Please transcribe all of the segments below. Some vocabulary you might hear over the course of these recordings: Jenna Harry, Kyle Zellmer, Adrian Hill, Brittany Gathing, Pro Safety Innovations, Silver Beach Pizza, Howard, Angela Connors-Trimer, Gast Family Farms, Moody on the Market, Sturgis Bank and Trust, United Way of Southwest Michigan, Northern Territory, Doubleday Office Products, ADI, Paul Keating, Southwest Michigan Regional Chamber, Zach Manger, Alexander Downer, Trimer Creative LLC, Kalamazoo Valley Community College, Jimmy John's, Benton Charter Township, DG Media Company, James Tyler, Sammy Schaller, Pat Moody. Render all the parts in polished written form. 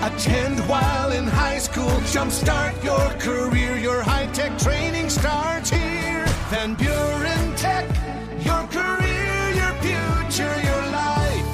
Attend while in high school. Jumpstart your career. Your high-tech training starts here. Van Buren Tech. Your career, your future, your life.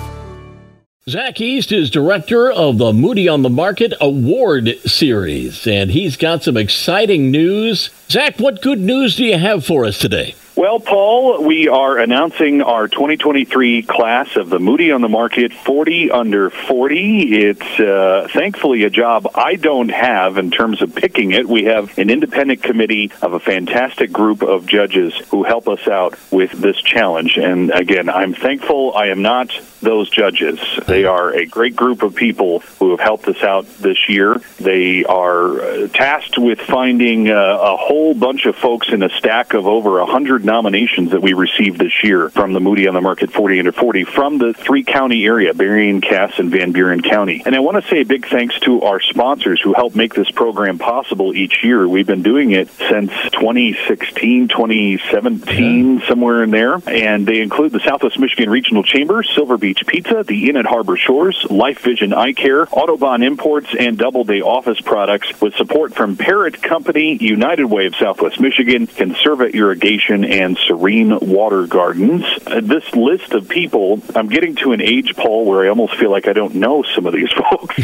Zach East is director of the Moody on the Market Award Series, and he's got some exciting news. Zach, what good news do you have for us today? Well, Paul, we are announcing our 2023 class of the Moody on the Market 40 under 40. It's thankfully a job I don't have in terms of picking it. We have an independent committee of a fantastic group of judges who help us out with this challenge. And again, I'm thankful I am not those judges. They are a great group of people who have helped us out this year. They are tasked with finding a whole bunch of folks in a stack of over 100 nominations that we received this year from the Moody on the Market 40 under 40 from the three-county area, Berrien, Cass, and Van Buren County. And I want to say a big thanks to our sponsors who help make this program possible each year. We've been doing it since 2016, 2017, somewhere in there. And they include the Southwest Michigan Regional Chamber, Silver Beach Pizza, the Inn at Harbor Shores, Life Vision Eye Care, Autobahn Imports, and Doubleday Office Products, with support from Parrot Company, United Way of Southwest Michigan, Conserva Irrigation, and Serene Water Gardens. This list of people, I'm getting to an age, Paul, where I almost feel like I don't know some of these folks.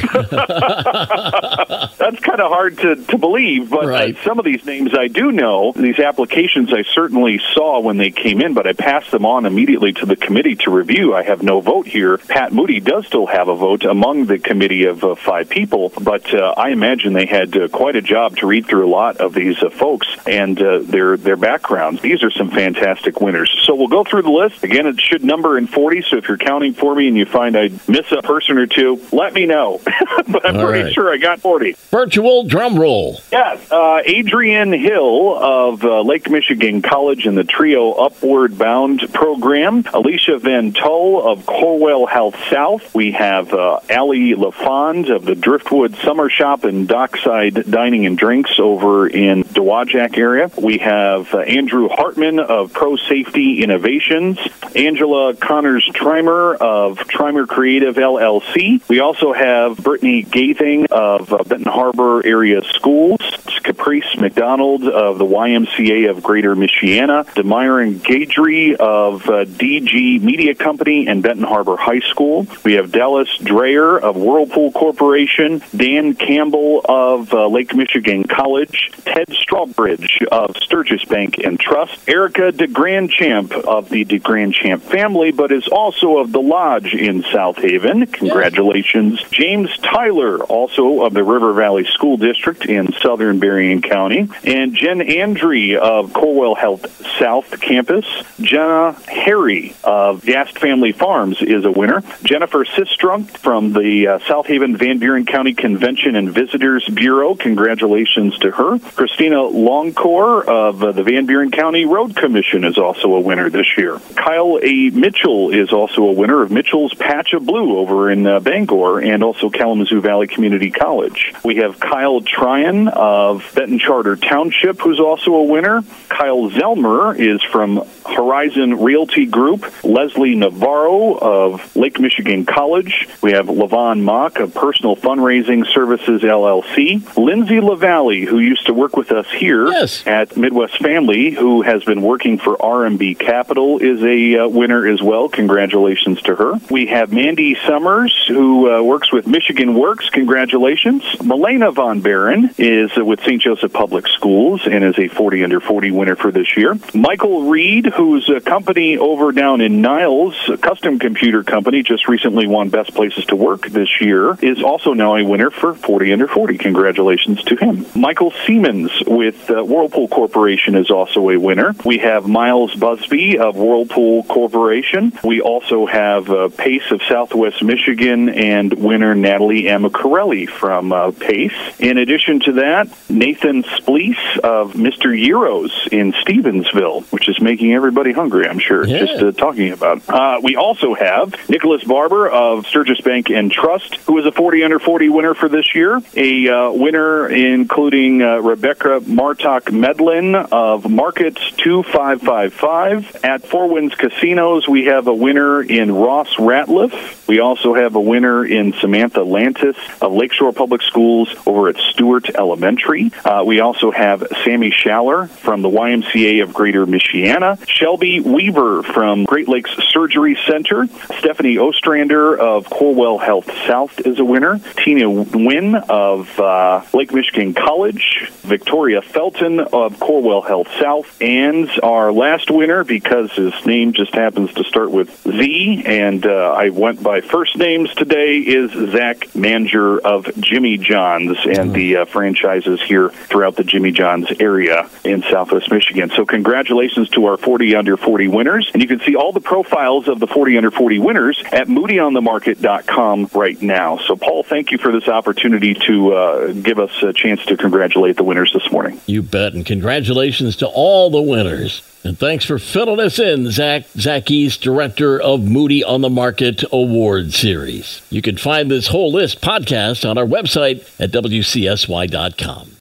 That's kind of hard to believe, but right. Some of these names I do know. These applications I certainly saw when they came in, but I passed them on immediately to the committee to review. I have no vote here. Pat Moody does still have a vote among the committee of five people, but I imagine they had quite a job to read through a lot of these folks and their backgrounds. These are some fantastic winners. So we'll go through the list. Again, it should number in 40, so if you're counting for me and you find I miss a person or two, let me know. But I'm pretty sure I got 40. Virtual drum roll. Yes. Adrian Hill of Lake Michigan College in the Trio Upward Bound program. Alicia Van Tull of Corwell Health South. We have Allie LaFond of the Driftwood Summer Shop and Dockside Dining and Drinks over in Dwajak area. We have Andrew Hartman of Pro Safety Innovations, Angela Connors-Trimer of Trimer Creative LLC. We also have Brittany Gathing of Benton Harbor Area Schools, Caprice McDonald of the YMCA of Greater Michiana, Demire and Gadry of DG Media Company and Benton Harbor High School. We have Dallas Dreyer of Whirlpool Corporation, Dan Campbell of Lake Michigan College, Ted Strawbridge of Sturgis Bank and Trust, Erica DeGrandchamp of the DeGrandchamp family, but is also of the Lodge in South Haven. Congratulations. James Tyler, also of the River Valley School District in Southern Berrien County, and Jen Andre of Corwell Health South Campus. Jenna Harry of Gast Family Farms is a winner. Jennifer Sistrunk from the South Haven Van Buren County Convention and Visitors Bureau. Congratulations to her. Christina Longcore of the Van Buren County Road Commission is also a winner this year. Kyle A. Mitchell is also a winner of Mitchell's Patch of Blue over in Bangor and also Kalamazoo Valley Community College. We have Kyle Tryon of Benton Charter Township, who's also a winner. Kyle Zellmer is from Horizon Realty Group. Leslie Navarro of Lake Michigan College. We have LaVon Mock of Personal Fundraising Services, LLC. Lindsay LaValle, who used to work with us here at Midwest Family, who has been working for RMB Capital, is a winner as well. Congratulations to her. We have Mandy Summers, who works with Michigan Works. Congratulations. Milena Von Barron is with St. Joseph Public Schools and is a 40 under 40 winner for this year. Michael Reed, who's a company over down in Niles, a custom computer company, just recently won Best Places to Work this year, is also now a winner for 40 under 40. Congratulations to him. Michael Siemens with Whirlpool Corporation is also a winner. We have Miles Busby of Whirlpool Corporation. We also have Pace of Southwest Michigan and winner Natalie Amicarelli from Pace. In addition to that, Nathan Spleece of Mr. Euros in Stevensville, which is making everybody hungry, I'm sure, just talking about. We also have Nicholas Barber of Sturgis Bank and Trust, who is a 40 under 40 winner for this year, a winner including Rebecca Martok Medlin of Markets 2555. At Four Winds Casinos, we have a winner in Ross Ratliff. We also have a winner in Samantha Lantis of Lakeshore Public Schools over at Stewart Elementary. We also have Sammy Schaller from the YMCA of Greater Michiana, Shelby Weaver from Great Lakes Surgery Center, Stephanie Ostrander of Corwell Health South is a winner, Tina Nguyen of Lake Michigan College, Victoria Felton of Corwell Health South, and our last winner, because his name just happens to start with Z, and I went by first names today, is Zach Manger of Jimmy John's and the franchises here throughout the Jimmy John's area in Southwest Michigan. So congratulations to our 40 under 40 winners, and you can see all the profiles of the 40 under 40 winners at moodyonthemarket.com right now. So Paul, thank you for this opportunity to give us a chance to congratulate the winners this morning. You bet, and congratulations to all the winners. And thanks for filling us in, Zach. Zach East, director of Moody on the Market Award Series. You can find this whole list podcast on our website at WCSY.com.